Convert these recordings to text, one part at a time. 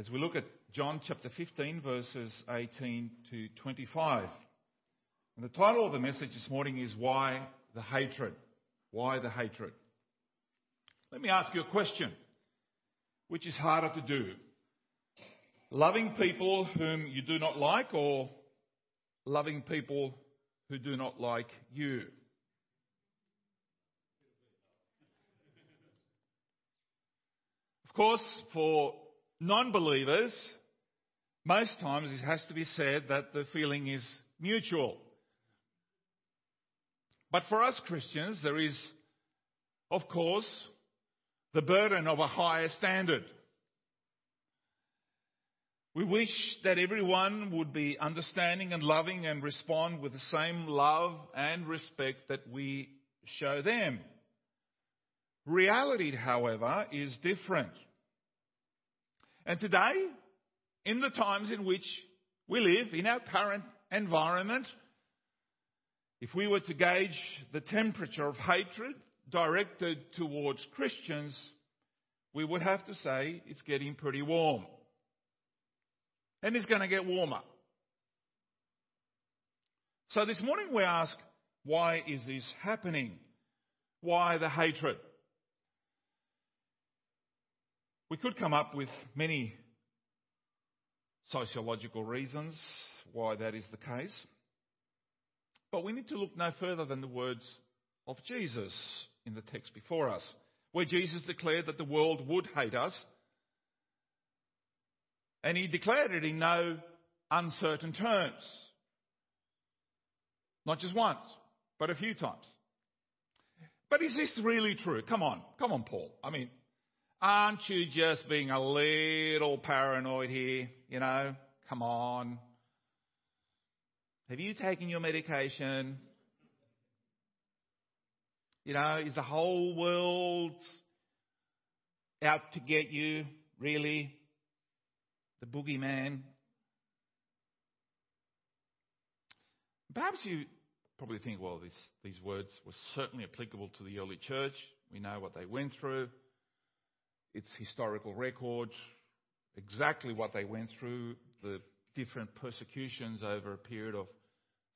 as we look at John chapter 15, verses 18 to 25. And the title of the message this morning is Why the Hatred? Why the Hatred? Let me ask you a question. Which is harder to do? Loving people whom you do not like, or loving people who do not like you? Of course, for non-believers, most times it has to be said that the feeling is mutual. But for us Christians, there is, of course, the burden of a higher standard. We wish that everyone would be understanding and loving and respond with the same love and respect that we show them. Reality, however, is different. And today, in the times in which we live, in our current environment, if we were to gauge the temperature of hatred directed towards Christians, we would have to say it's getting pretty warm. And it's going to get warmer. So this morning we ask, why is this happening? Why the hatred? We could come up with many sociological reasons why that is the case. But we need to look no further than the words of Jesus in the text before us, where Jesus declared that the world would hate us. And he declared it in no uncertain terms. Not just once, but a few times. But is this really true? Come on, Paul. I mean, aren't you just being a little paranoid here? You know, come on. Have you taken your medication? You know, is the whole world out to get you, really? The boogeyman. Perhaps you probably think, well, these words were certainly applicable to the early church. We know what they went through. It's historical record, exactly what they went through, the different persecutions over a period of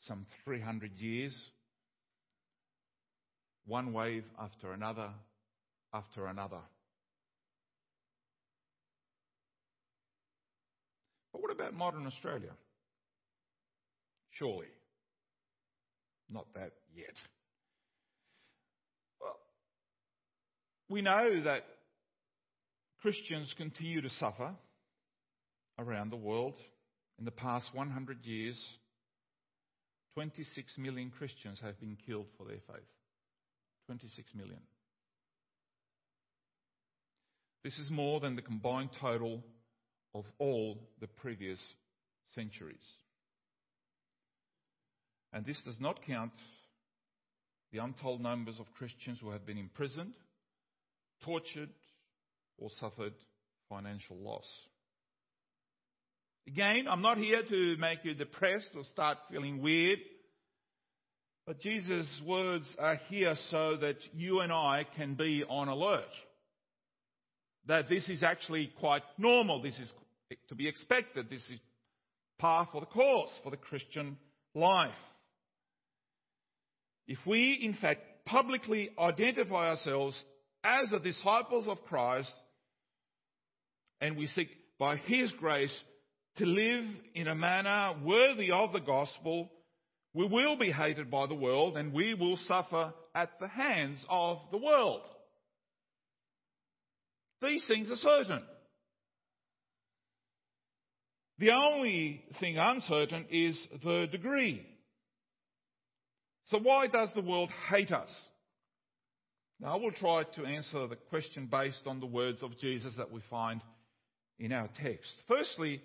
some 300 years. One wave after another, after another. But what about modern Australia? Surely. Not that yet. Well, we know that Christians continue to suffer around the world. In the past 100 years, 26 million Christians have been killed for their faith. 26 million. This is more than the combined total of all the previous centuries. And this does not count the untold numbers of Christians who have been imprisoned, tortured, or suffered financial loss. Again, I'm not here to make you depressed or start feeling weird, but Jesus' words are here so that you and I can be on alert. That this is actually quite normal. This is to be expected. This is par for the course for the Christian life. If we, in fact, publicly identify ourselves as the disciples of Christ, and we seek by His grace to live in a manner worthy of the gospel, we will be hated by the world and we will suffer at the hands of the world. These things are certain. The only thing uncertain is the degree. So why does the world hate us? Now, I will try to answer the question based on the words of Jesus that we find in our text. Firstly,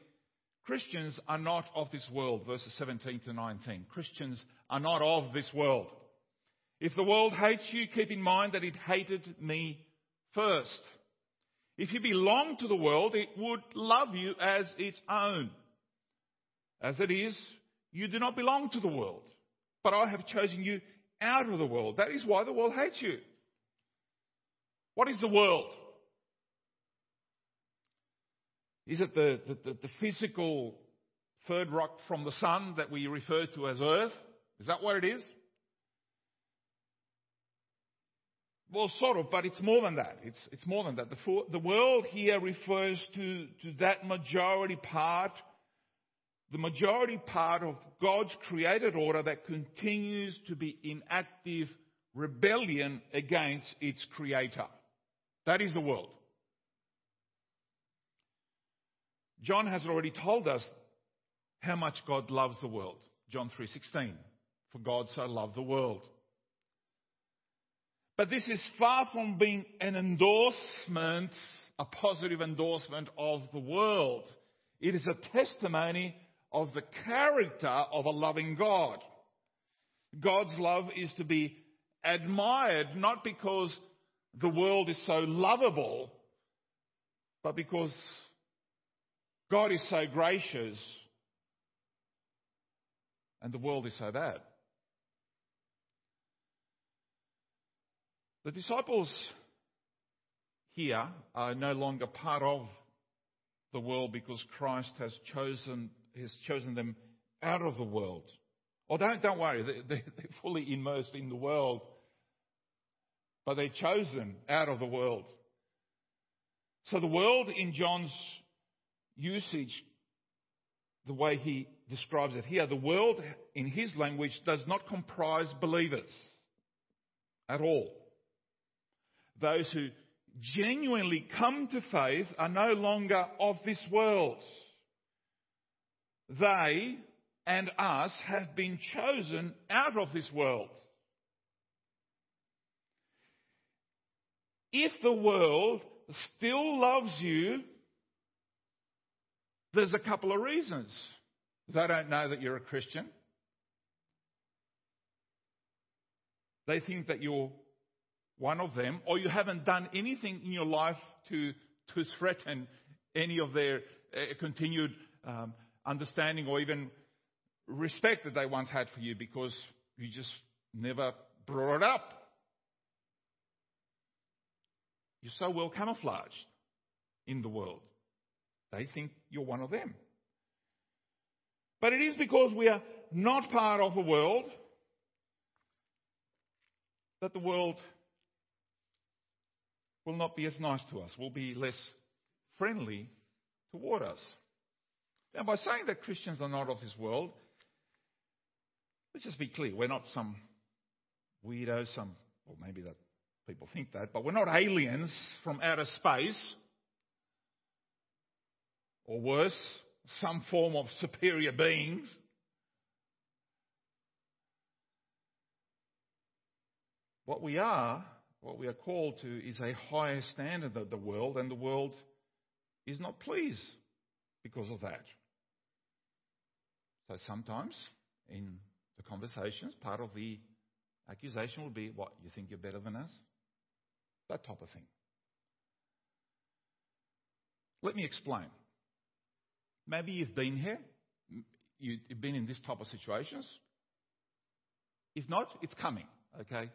Christians are not of this world, verses 17 to 19. Christians are not of this world. If the world hates you, keep in mind that it hated me first. If you belong to the world, it would love you as its own. As it is, you do not belong to the world, but I have chosen you out of the world. That is why the world hates you. What is the world? Is it the physical third rock from the sun that we refer to as Earth? Is that what it is? Well, sort of, but it's more than that. It's more than that. The world here refers to that majority part of God's created order that continues to be in active rebellion against its creator. That is the world. John has already told us how much God loves the world. John 3:16, for God so loved the world. But this is far from being an endorsement, a positive endorsement of the world. It is a testimony of the character of a loving God. God's love is to be admired, not because the world is so lovable, but because God is so gracious and the world is so bad. The disciples here are no longer part of the world because Christ has chosen them out of the world. Oh, don't worry, they're fully immersed in the world, but they're chosen out of the world. So the world in John's usage, the way he describes it here, the world in his language does not comprise believers at all. Those who genuinely come to faith are no longer of this world. They and us have been chosen out of this world. If the world still loves you, there's a couple of reasons. They don't know that you're a Christian. They think that you're one of them, or you haven't done anything in your life to threaten any of their continued understanding or even respect that they once had for you, because you just never brought it up. You're so well camouflaged in the world. They think you're one of them. But it is because we are not part of the world that the world will not be as nice to us, will be less friendly toward us. Now, by saying that Christians are not of this world, let's just be clear, we're not some weirdos, well, maybe that people think that, but we're not aliens from outer space, or worse, some form of superior beings. What we are called to is a higher standard than the world, and the world is not pleased because of that. So sometimes in the conversations, part of the accusation will be, what, you think you're better than us? That type of thing. Let me explain. Maybe you've been here. You've been in this type of situations. If not, it's coming, okay?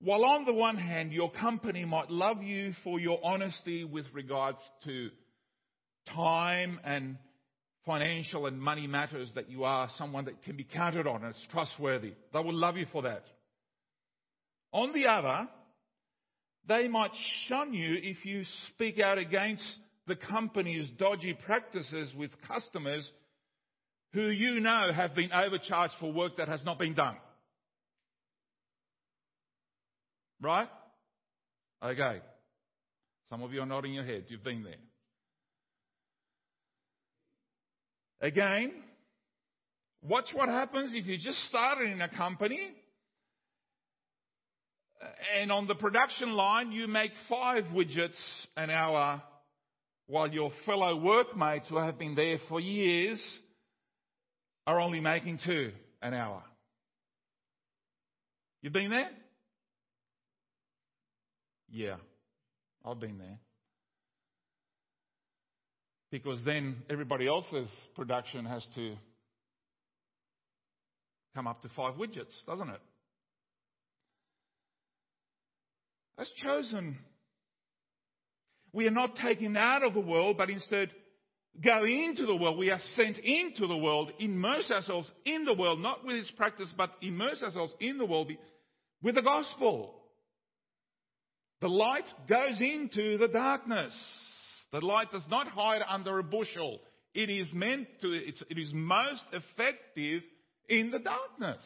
While on the one hand, your company might love you for your honesty with regards to time and financial and money matters, that you are someone that can be counted on and is trustworthy. They will love you for that. On the other, they might shun you if you speak out against the company's dodgy practices with customers who you know have been overcharged for work that has not been done. Right? Okay. Some of you are nodding your heads. You've been there. Again, watch what happens if you just started in a company and on the production line you make 5 widgets an hour while your fellow workmates who have been there for years are only making 2 an hour. You've been there? Yeah, I've been there. Because then everybody else's production has to come up to 5 widgets, doesn't it? As chosen, We are not taken out of the world, but instead go into the world. We are sent into the world, immerse ourselves in the world, not with its practice, but immerse ourselves in the world with the gospel. The light goes into the darkness. The light does not hide under a bushel. It is meant to, it is most effective in the darkness.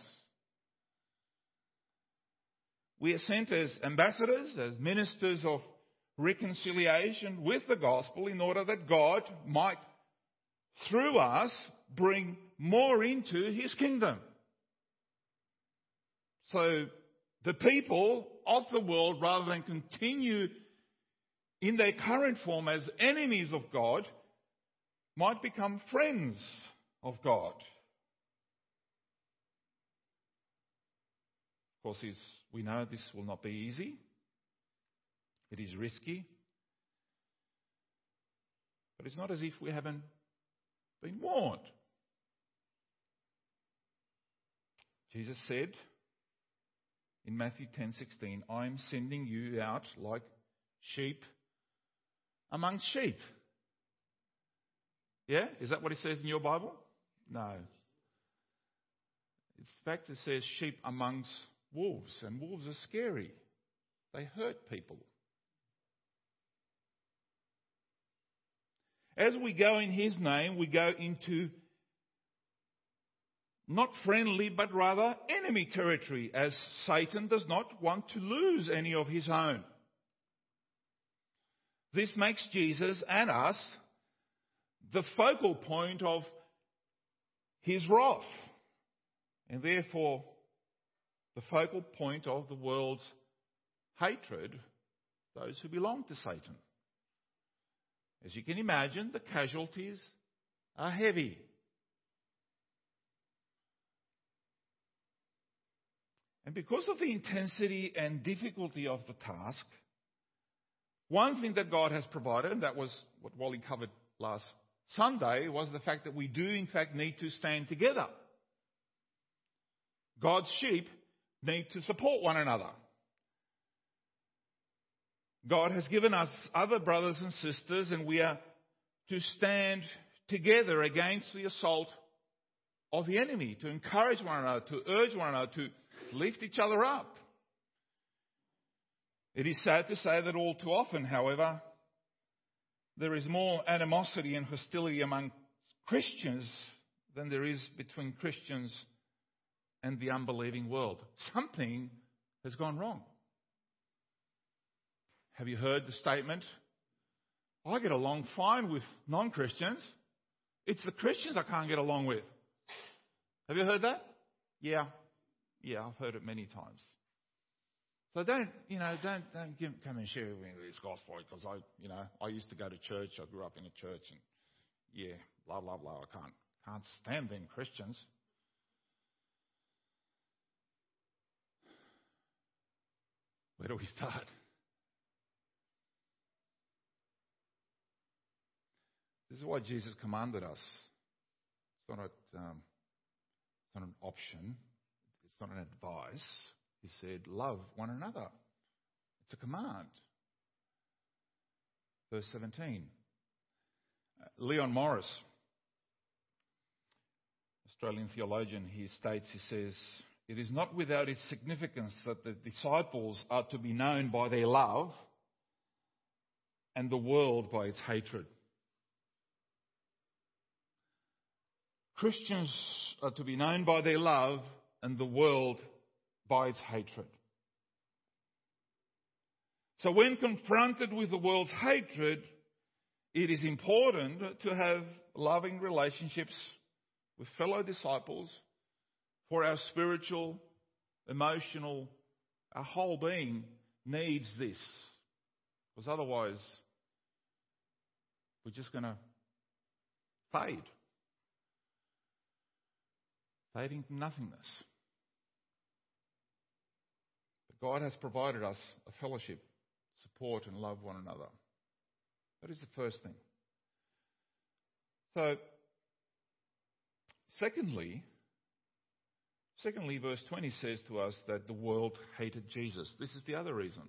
We are sent as ambassadors, as ministers of reconciliation with the gospel in order that God might, through us, bring more into his kingdom. So the people of the world, rather than continue in their current form as enemies of God, might become friends of God. Of course, we know this will not be easy. It is risky. But it's not as if we haven't been warned. Jesus said in Matthew 10:16, I am sending you out like sheep among sheep. Yeah? Is that what it says in your Bible? No. In fact, it says sheep amongst wolves, and wolves are scary. They hurt people. As we go in his name, we go into not friendly, but rather enemy territory, as Satan does not want to lose any of his own. This makes Jesus and us the focal point of his wrath, and therefore the focal point of the world's hatred, those who belong to Satan. As you can imagine, the casualties are heavy. And because of the intensity and difficulty of the task, one thing that God has provided, and that was what Wally covered last Sunday, was the fact that we do in fact need to stand together. God's sheep need to support one another. God has given us other brothers and sisters, and we are to stand together against the assault of the enemy, to encourage one another, to urge one another, to lift each other up. It is sad to say that all too often, however, there is more animosity and hostility among Christians than there is between Christians and the unbelieving world. Something has gone wrong. Have you heard the statement, I get along fine with non-Christians. It's the Christians I can't get along with. Have you heard that? Yeah, I've heard it many times. So don't come and share with me this gospel because I used to go to church. I grew up in a church, and yeah, blah blah blah. I can't stand them Christians. Where do we start? This is why Jesus commanded us. It's not an option. It's not an advice. He said, love one another. It's a command. Verse 17. Leon Morris, Australian theologian, he says, it is not without its significance that the disciples are to be known by their love and the world by its hatred. Christians are to be known by their love and the world by its hatred. So when confronted with the world's hatred, it is important to have loving relationships with fellow disciples for our spiritual, emotional, our whole being needs this. Because otherwise, we're just going to fade. Fading to nothingness. But God has provided us a fellowship, support and love one another. That is the first thing. So, secondly, verse 20 says to us that the world hated Jesus. This is the other reason.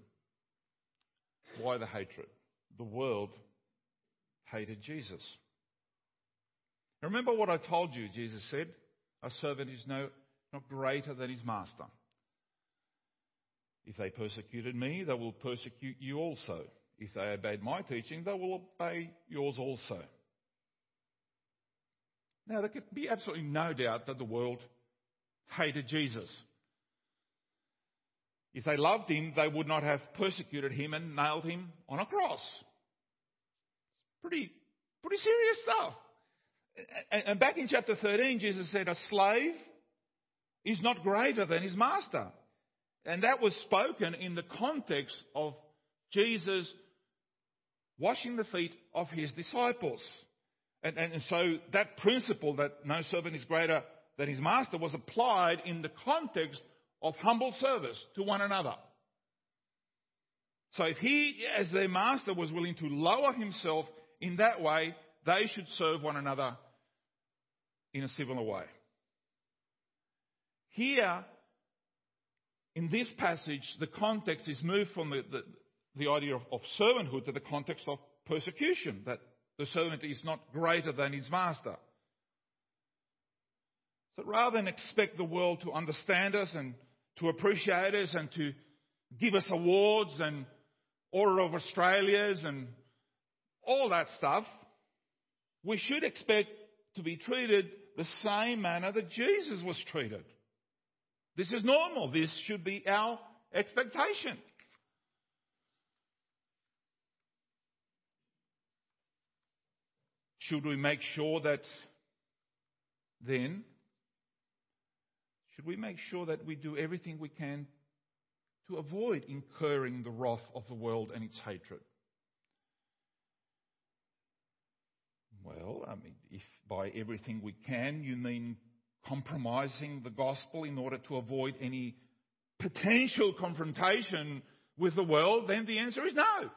Why the hatred? the world hated Jesus. Remember what I told you, Jesus said, a servant is not greater than his master. If they persecuted me, they will persecute you also. If they obeyed my teaching, they will obey yours also. Now, there could be absolutely no doubt that the world hated Jesus. If they loved him, they would not have persecuted him and nailed him on a cross. It's pretty serious stuff. And back in chapter 13, Jesus said, a slave is not greater than his master. And that was spoken in the context of Jesus washing the feet of his disciples. And so that principle that no servant is greater than his master was applied in the context of humble service to one another. So if he, as their master, was willing to lower himself in that way, they should serve one another in a similar way. Here, in this passage, the context is moved from the idea of servanthood to the context of persecution, that the servant is not greater than his master. So rather than expect the world to understand us and to appreciate us and to give us awards and Order of Australia's and all that stuff, we should expect to be treated the same manner that Jesus was treated. This is normal. This should be our expectation. Should we make sure that then, should we make sure that we do everything we can to avoid incurring the wrath of the world and its hatred? Well, I mean, if by everything we can you mean compromising the gospel in order to avoid any potential confrontation with the world, then the answer is no.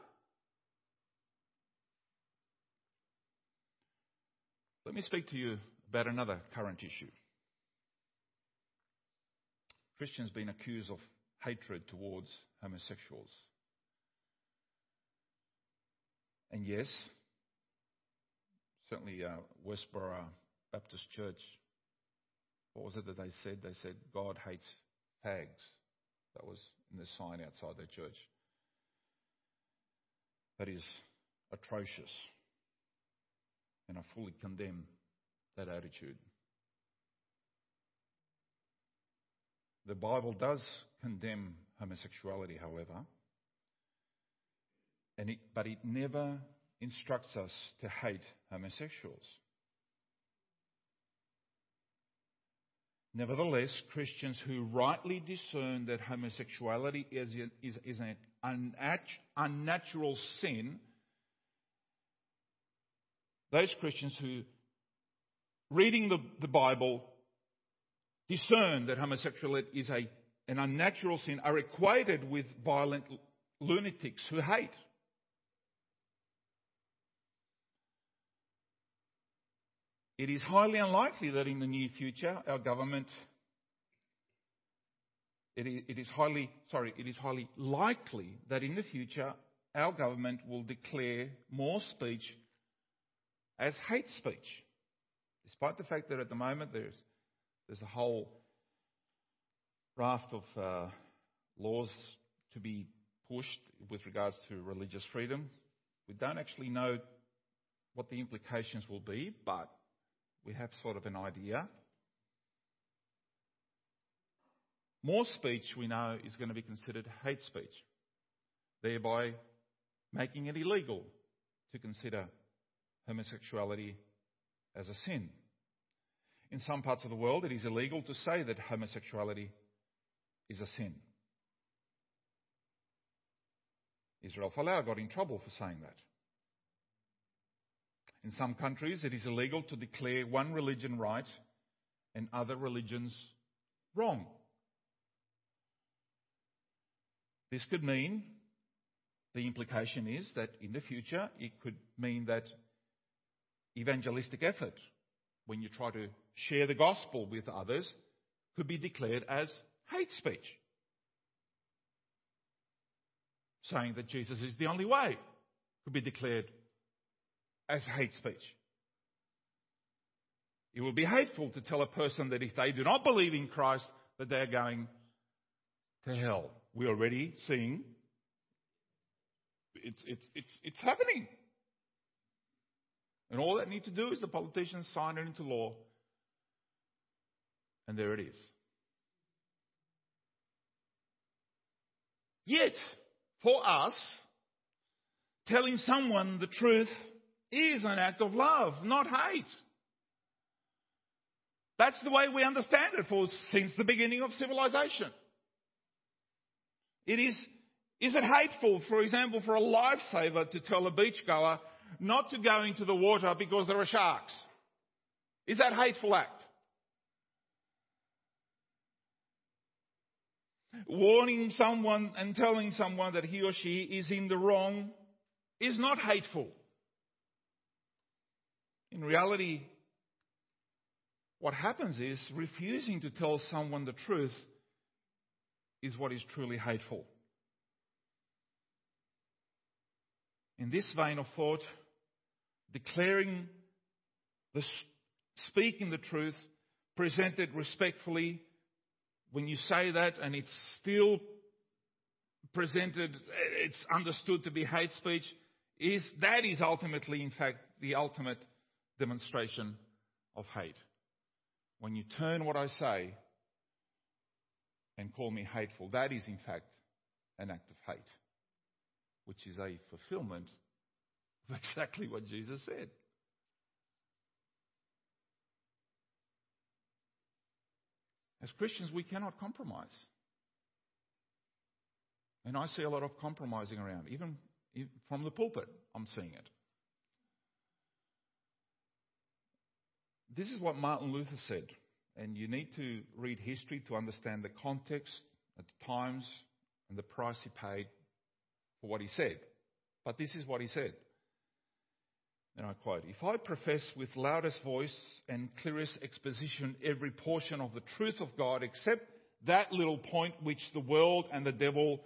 Let me speak to you about another current issue. Christians being accused of hatred towards homosexuals. And yes, certainly Westboro Baptist Church, what was it that they said? They said, God hates fags. That was in the sign outside their church. That is atrocious. And I fully condemn that attitude. The Bible does condemn homosexuality, however, but it never instructs us to hate homosexuals. Nevertheless, Christians who rightly discern that homosexuality is an unnatural sin, those Christians who, reading the Bible, discern that homosexuality is an unnatural sin are equated with violent lunatics who hate. It is highly unlikely that in the near future our government... It is highly likely that in the future our government will declare more speech as hate speech. Despite the fact that at the moment there's a whole raft of laws to be pushed with regards to religious freedom. We don't actually know what the implications will be, but we have sort of an idea. More speech, we know, is going to be considered hate speech, thereby making it illegal to consider homosexuality as a sin. In some parts of the world, it is illegal to say that homosexuality is a sin. Israel Folau got in trouble for saying that. In some countries, it is illegal to declare one religion right and other religions wrong. This could mean, the implication is that in the future, it could mean that evangelistic effort, when you try to share the gospel with others, could be declared as hate speech, saying that Jesus is the only way could be declared as hate speech. It would be hateful to tell a person that if they do not believe in Christ, that they are going to hell. We're already seeing it's happening. And all they need to do is the politicians sign it into law. And there it is. Yet, for us, telling someone the truth is an act of love, not hate. That's the way we understand it since the beginning of civilization. Is it hateful, for example, for a lifesaver to tell a beachgoer not to go into the water because there are sharks? Is that a hateful act? Warning someone and telling someone that he or she is in the wrong is not hateful. In reality, what happens is refusing to tell someone the truth is what is truly hateful. In this vein of thought, speaking the truth, presented respectfully, when you say that and it's still presented, it's understood to be hate speech, that is ultimately, in fact, the ultimate demonstration of hate. When you turn what I say and call me hateful, that is, in fact, an act of hate, which is a fulfillment of exactly what Jesus said. As Christians, we cannot compromise. And I see a lot of compromising around, even from the pulpit, I'm seeing it. This is what Martin Luther said, and you need to read history to understand the context, the times, and the price he paid for what he said. But this is what he said, and I quote, "If I profess with loudest voice and clearest exposition every portion of the truth of God except that little point which the world and the devil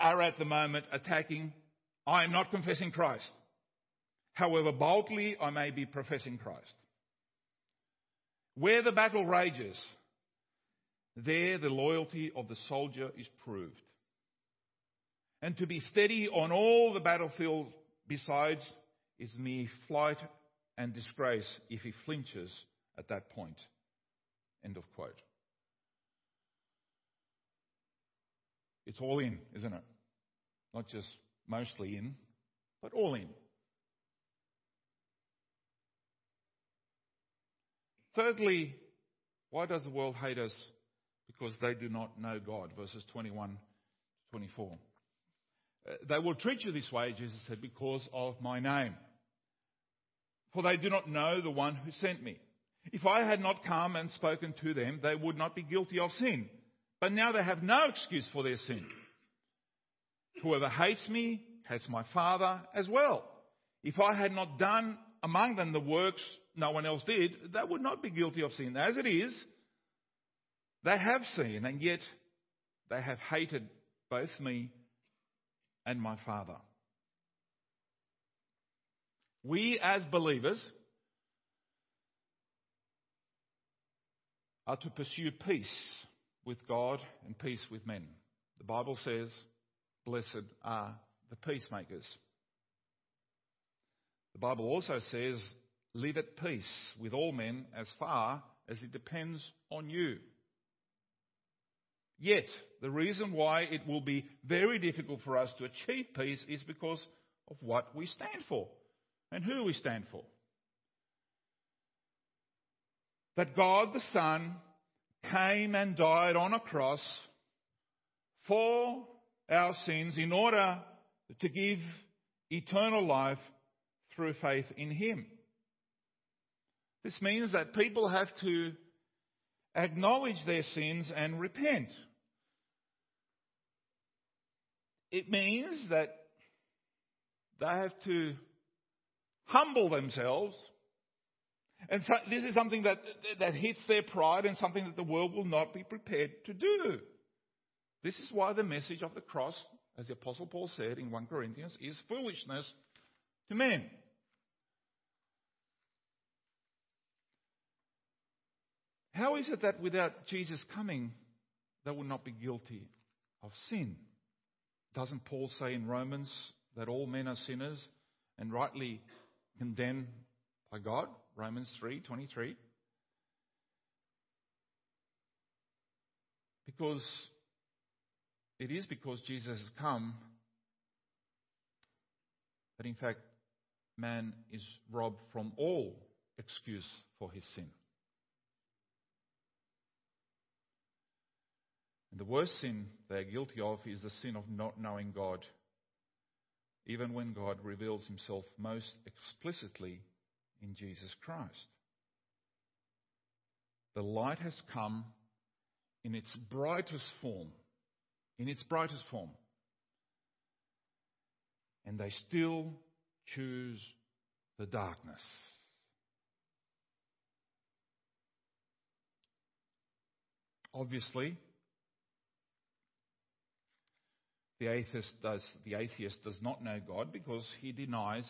are at the moment attacking, I am not confessing Christ. However boldly I may be professing Christ. Where the battle rages, there the loyalty of the soldier is proved. And to be steady on all the battlefield besides is mere flight and disgrace if he flinches at that point." End of quote. It's all in, isn't it? Not just mostly in, but all in. Thirdly, why does the world hate us? Because they do not know God, verses 21 to 24. "They will treat you this way," Jesus said, "because of my name. For they do not know the one who sent me. If I had not come and spoken to them, they would not be guilty of sin. But now they have no excuse for their sin. Whoever hates me hates my Father as well. If I had not done among them the works no one else did, they would not be guilty of sin. As it is, they have sinned, and yet they have hated both me and my Father." We as believers are to pursue peace with God and peace with men. The Bible says, "Blessed are the peacemakers." The Bible also says, "Live at peace with all men as far as it depends on you." Yet, the reason why it will be very difficult for us to achieve peace is because of what we stand for and who we stand for. That God the Son came and died on a cross for our sins in order to give eternal life through faith in Him. This means that people have to acknowledge their sins and repent. It means that they have to humble themselves. And so this is something that hits their pride and something that the world will not be prepared to do. This is why the message of the cross as the Apostle Paul said in 1 Corinthians, is foolishness to men. How is it that without Jesus coming, they will not be guilty of sin? Doesn't Paul say in Romans that all men are sinners and rightly condemned by God? Romans 3:23. Because it is because Jesus has come that in fact man is robbed from all excuse for his sin. And the worst sin they are guilty of is the sin of not knowing God, even when God reveals himself most explicitly in Jesus Christ. The light has come in its brightest form, and they still choose the darkness. Obviously, the atheist does not know God because he denies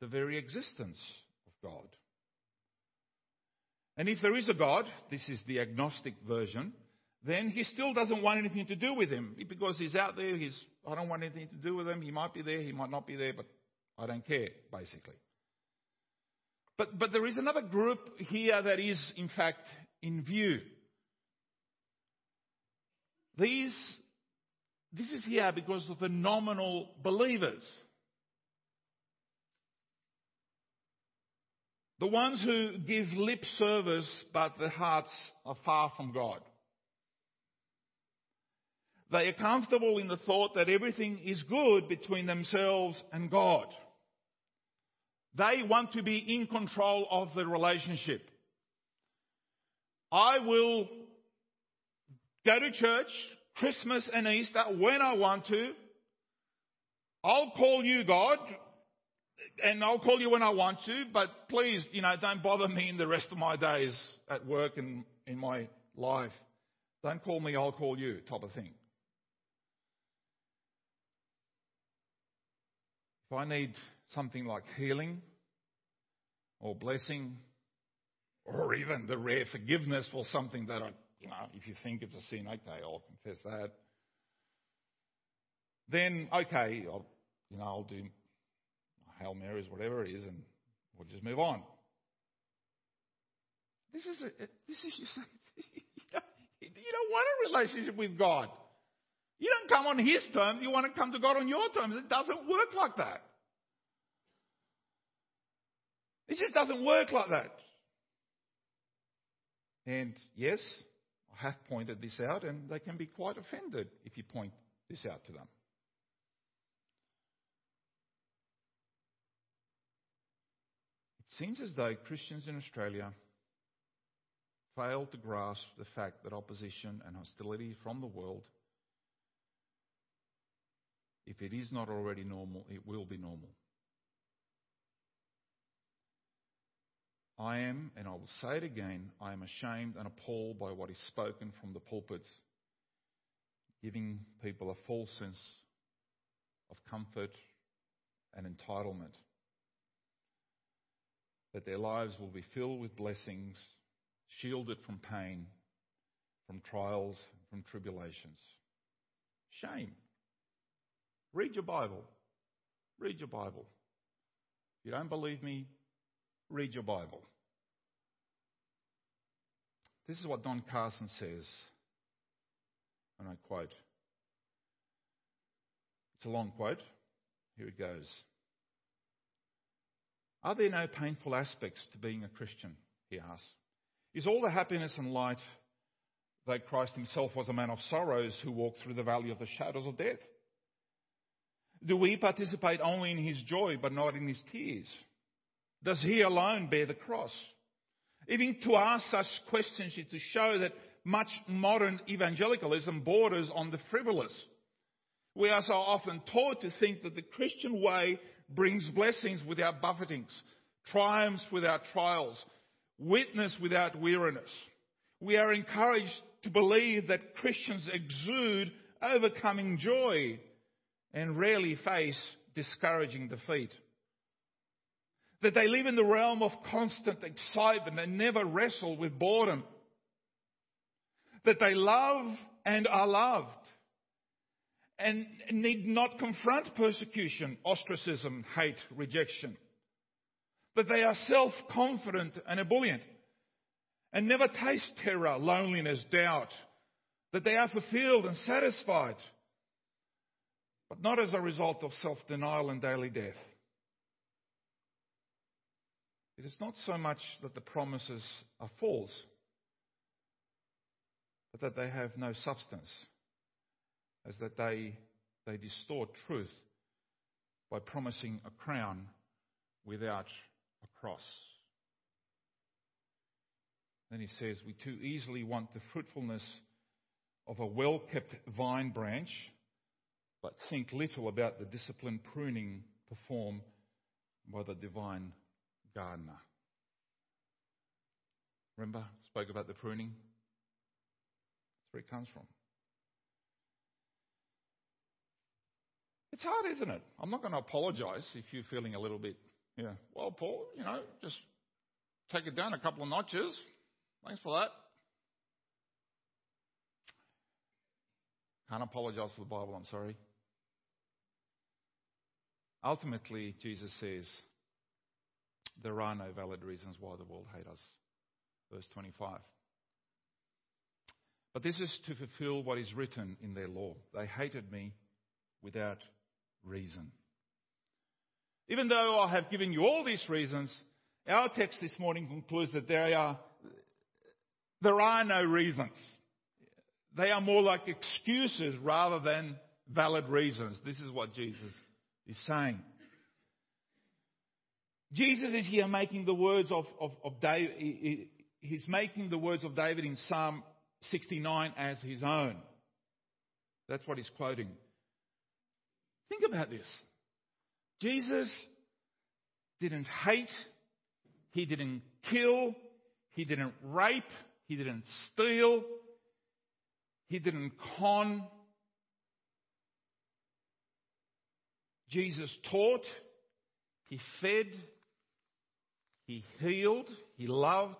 the very existence of God. And if there is a God, this is the agnostic version, then he still doesn't want anything to do with him because he's out there, I don't want anything to do with him, he might be there, he might not be there, but I don't care, basically. But there is another group here that is, in fact, in view. This is here because of the nominal believers. The ones who give lip service, but their hearts are far from God. They are comfortable in the thought that everything is good between themselves and God. They want to be in control of the relationship. I will go to church Christmas and Easter when I want to. I'll call you God, and I'll call you when I want to, but please, don't bother me in the rest of my days at work and in my life. Don't call me, I'll call you, type of thing. If I need something like healing or blessing or even the rare forgiveness for something that if you think it's a sin, okay, I'll confess that. Then, okay, I'll do Hail Marys, whatever it is, and we'll just move on. This is you say, you don't want a relationship with God. You don't come on his terms. You want to come to God on your terms. It doesn't work like that. It just doesn't work like that. And yes, I have pointed this out, and they can be quite offended if you point this out to them. It seems as though Christians in Australia fail to grasp the fact that opposition and hostility from the world, if it is not already normal, it will be normal. I am, and I will say it again, I am ashamed and appalled by what is spoken from the pulpits, giving people a false sense of comfort and entitlement, that their lives will be filled with blessings, shielded from pain, from trials, from tribulations. Shame. Read your Bible. If you don't believe me, read your Bible. This is what Don Carson says, and I quote. It's a long quote. Here it goes. Are there no painful aspects to being a Christian? He asks. Is all the happiness and light, though Christ himself was a man of sorrows who walked through the valley of the shadows of death? Do we participate only in his joy but not in his tears? Does he alone bear the cross? Even to ask such questions is to show that much modern evangelicalism borders on the frivolous. We are so often taught to think that the Christian way brings blessings without buffetings, triumphs without trials, witness without weariness. We are encouraged to believe that Christians exude overcoming joy and rarely face discouraging defeat. That they live in the realm of constant excitement and never wrestle with boredom. That they love and are loved and need not confront persecution, ostracism, hate, rejection. That they are self-confident and ebullient and never taste terror, loneliness, doubt. That they are fulfilled and satisfied, but not as a result of self-denial and daily death. It is not so much that the promises are false, but that they have no substance, as that they distort truth by promising a crown without a cross. Then he says, we too easily want the fruitfulness of a well-kept vine branch, but think little about the disciplined pruning performed by the divine gardener. Remember, I spoke about the pruning? That's where it comes from. It's hard, isn't it? I'm not going to apologise if you're feeling a little bit, well, Paul, just take it down a couple of notches. Thanks for that. Can't apologise for the Bible, I'm sorry. Ultimately, Jesus says, there are no valid reasons why the world hates us. Verse 25. But this is to fulfil what is written in their law. They hated me without reason. Even though I have given you all these reasons, our text this morning concludes that there are no reasons. They are more like excuses rather than valid reasons. This is what Jesus is saying. Jesus is here making the words of David. He's making the words of David in Psalm 69 as his own. That's what he's quoting. Think about this. Jesus didn't hate. He didn't kill. He didn't rape. He didn't steal. He didn't con. Jesus taught. He fed. He healed, he loved,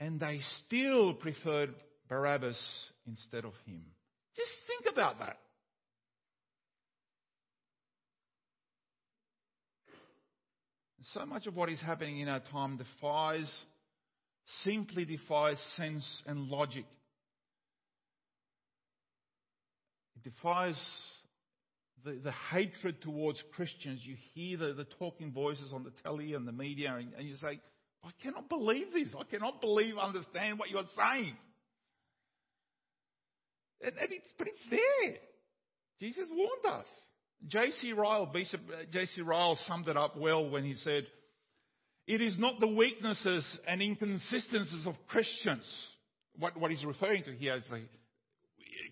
and they still preferred Barabbas instead of him. Just think about that. So much of what is happening in our time simply defies sense and logic. It defies the hatred towards Christians. You hear the talking voices on the telly and the media, and you say, I cannot believe this. I cannot understand what you're saying. But it's there. Jesus warned us. J.C. Ryle summed it up well when he said, it is not the weaknesses and inconsistencies of Christians. What he's referring to here is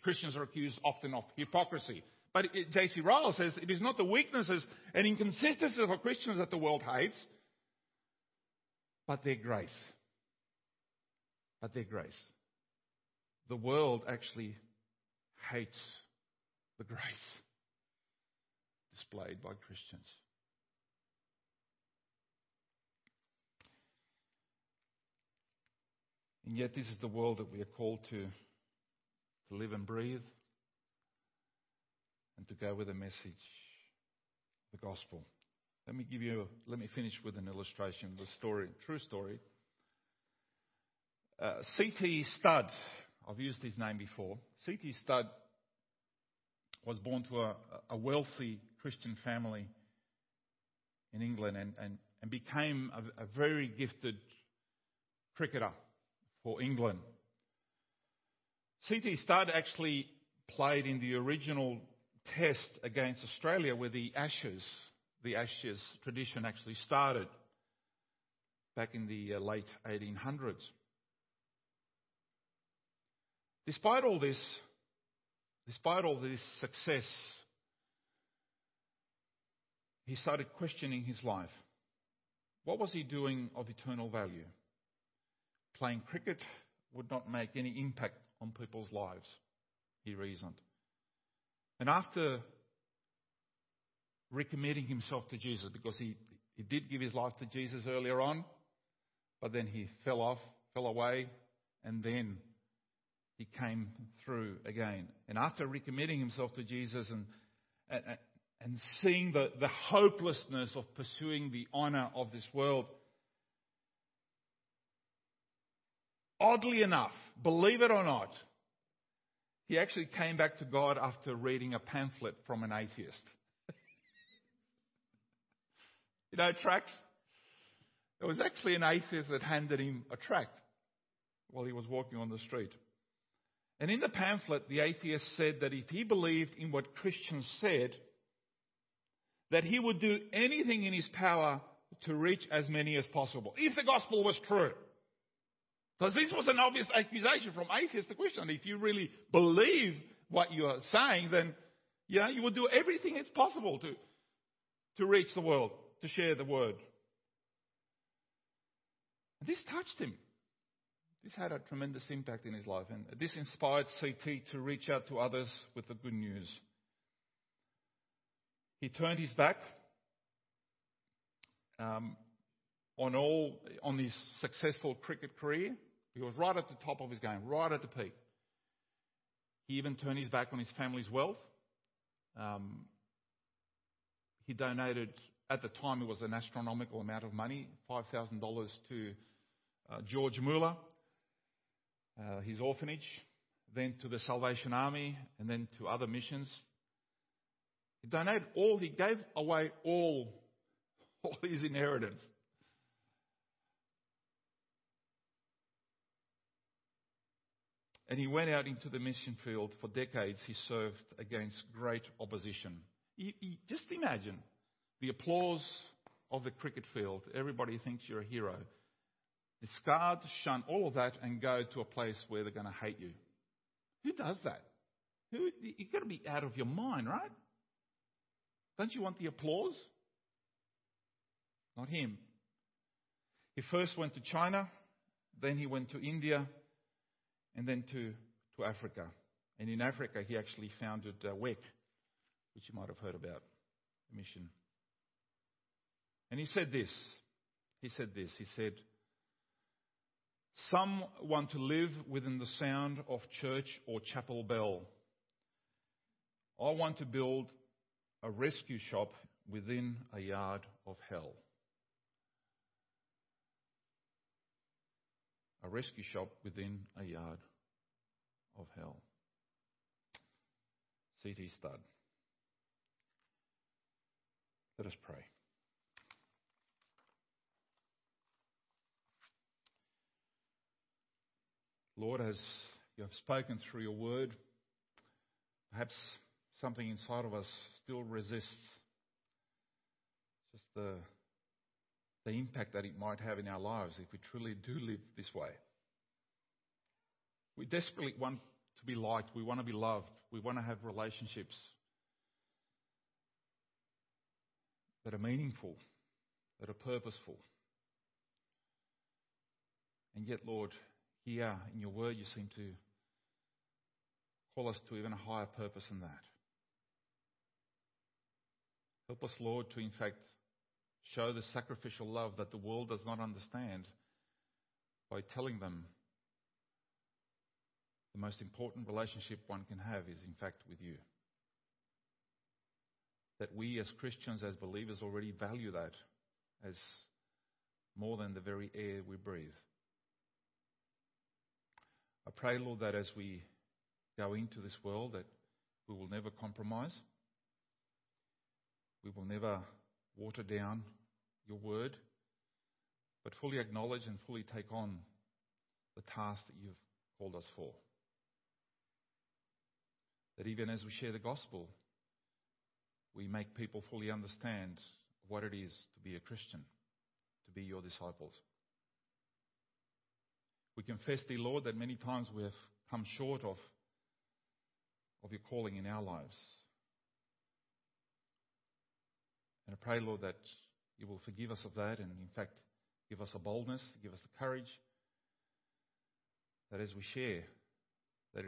Christians are accused often of hypocrisy. But J.C. Ryle says it is not the weaknesses and inconsistencies of Christians that the world hates, but their grace. But their grace. The world actually hates the grace displayed by Christians. And yet this is the world that we are called to live and breathe, and to go with the message, the gospel. Let me finish with an illustration, the story, true story. C.T. Studd, I've used his name before. C.T. Studd was born to a wealthy Christian family in England and became a very gifted cricketer for England. C.T. Studd actually played in the original test against Australia, where the Ashes tradition actually started back in the late 1800s. Despite all this success, he started questioning his life. What was he doing of eternal value? Playing cricket would not make any impact on people's lives, he reasoned. And after recommitting himself to Jesus, because he did give his life to Jesus earlier on, but then he fell away, and then he came through again. And after recommitting himself to Jesus and seeing the hopelessness of pursuing the honour of this world, oddly enough, believe it or not, he actually came back to God after reading a pamphlet from an atheist. You know, tracts? There was actually an atheist that handed him a tract while he was walking on the street. And in the pamphlet, the atheist said that if he believed in what Christians said, that he would do anything in his power to reach as many as possible, if the gospel was true. Because this was an obvious accusation from atheists to Christians. If you really believe what you are saying, then you will do everything that's possible to reach the world, to share the word. And this touched him. This had a tremendous impact in his life, and this inspired C.T. to reach out to others with the good news. He turned his back on his successful cricket career. He was right at the top of his game, right at the peak. He even turned his back on his family's wealth. He donated, at the time it was an astronomical amount of money, $5,000 to George Mueller, his orphanage, then to the Salvation Army, and then to other missions. He donated all, he gave away all his inheritance. And he went out into the mission field. For decades, he served against great opposition. You just imagine the applause of the cricket field. Everybody thinks you're a hero. Discard, shun all of that, and go to a place where they're going to hate you. Who does that? You've got to be out of your mind, right? Don't you want the applause? Not him. He first went to China, then he went to India, and then to Africa. And in Africa, he actually founded WEC, which you might have heard about, the mission. And he said, "Some want to live within the sound of church or chapel bell. I want to build a rescue shop within a yard of hell." A rescue shop within a yard of hell. C.T. Studd. Let us pray. Lord, as you have spoken through your word, perhaps something inside of us still resists just the impact that it might have in our lives if we truly do live this way. We desperately want to be liked. We want to be loved. We want to have relationships that are meaningful, that are purposeful. And yet, Lord, here in your word, you seem to call us to even a higher purpose than that. Help us, Lord, to in fact show the sacrificial love that the world does not understand by telling them the most important relationship one can have is, in fact, with you. That we as Christians, as believers, already value that as more than the very air we breathe. I pray, Lord, that as we go into this world, that we will never compromise. We will never water down your word, but fully acknowledge and fully take on the task that you've called us for. That even as we share the gospel, we make people fully understand what it is to be a Christian, to be your disciples. We confess, dear Lord, that many times we have come short of your calling in our lives. And I pray, Lord, that you will forgive us of that and, in fact, give us a boldness, give us the courage that as we share, that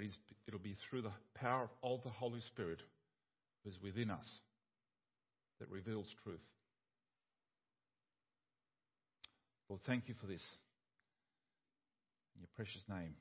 it'll be through the power of the Holy Spirit is within us that reveals truth. Lord, thank you for this. In your precious name.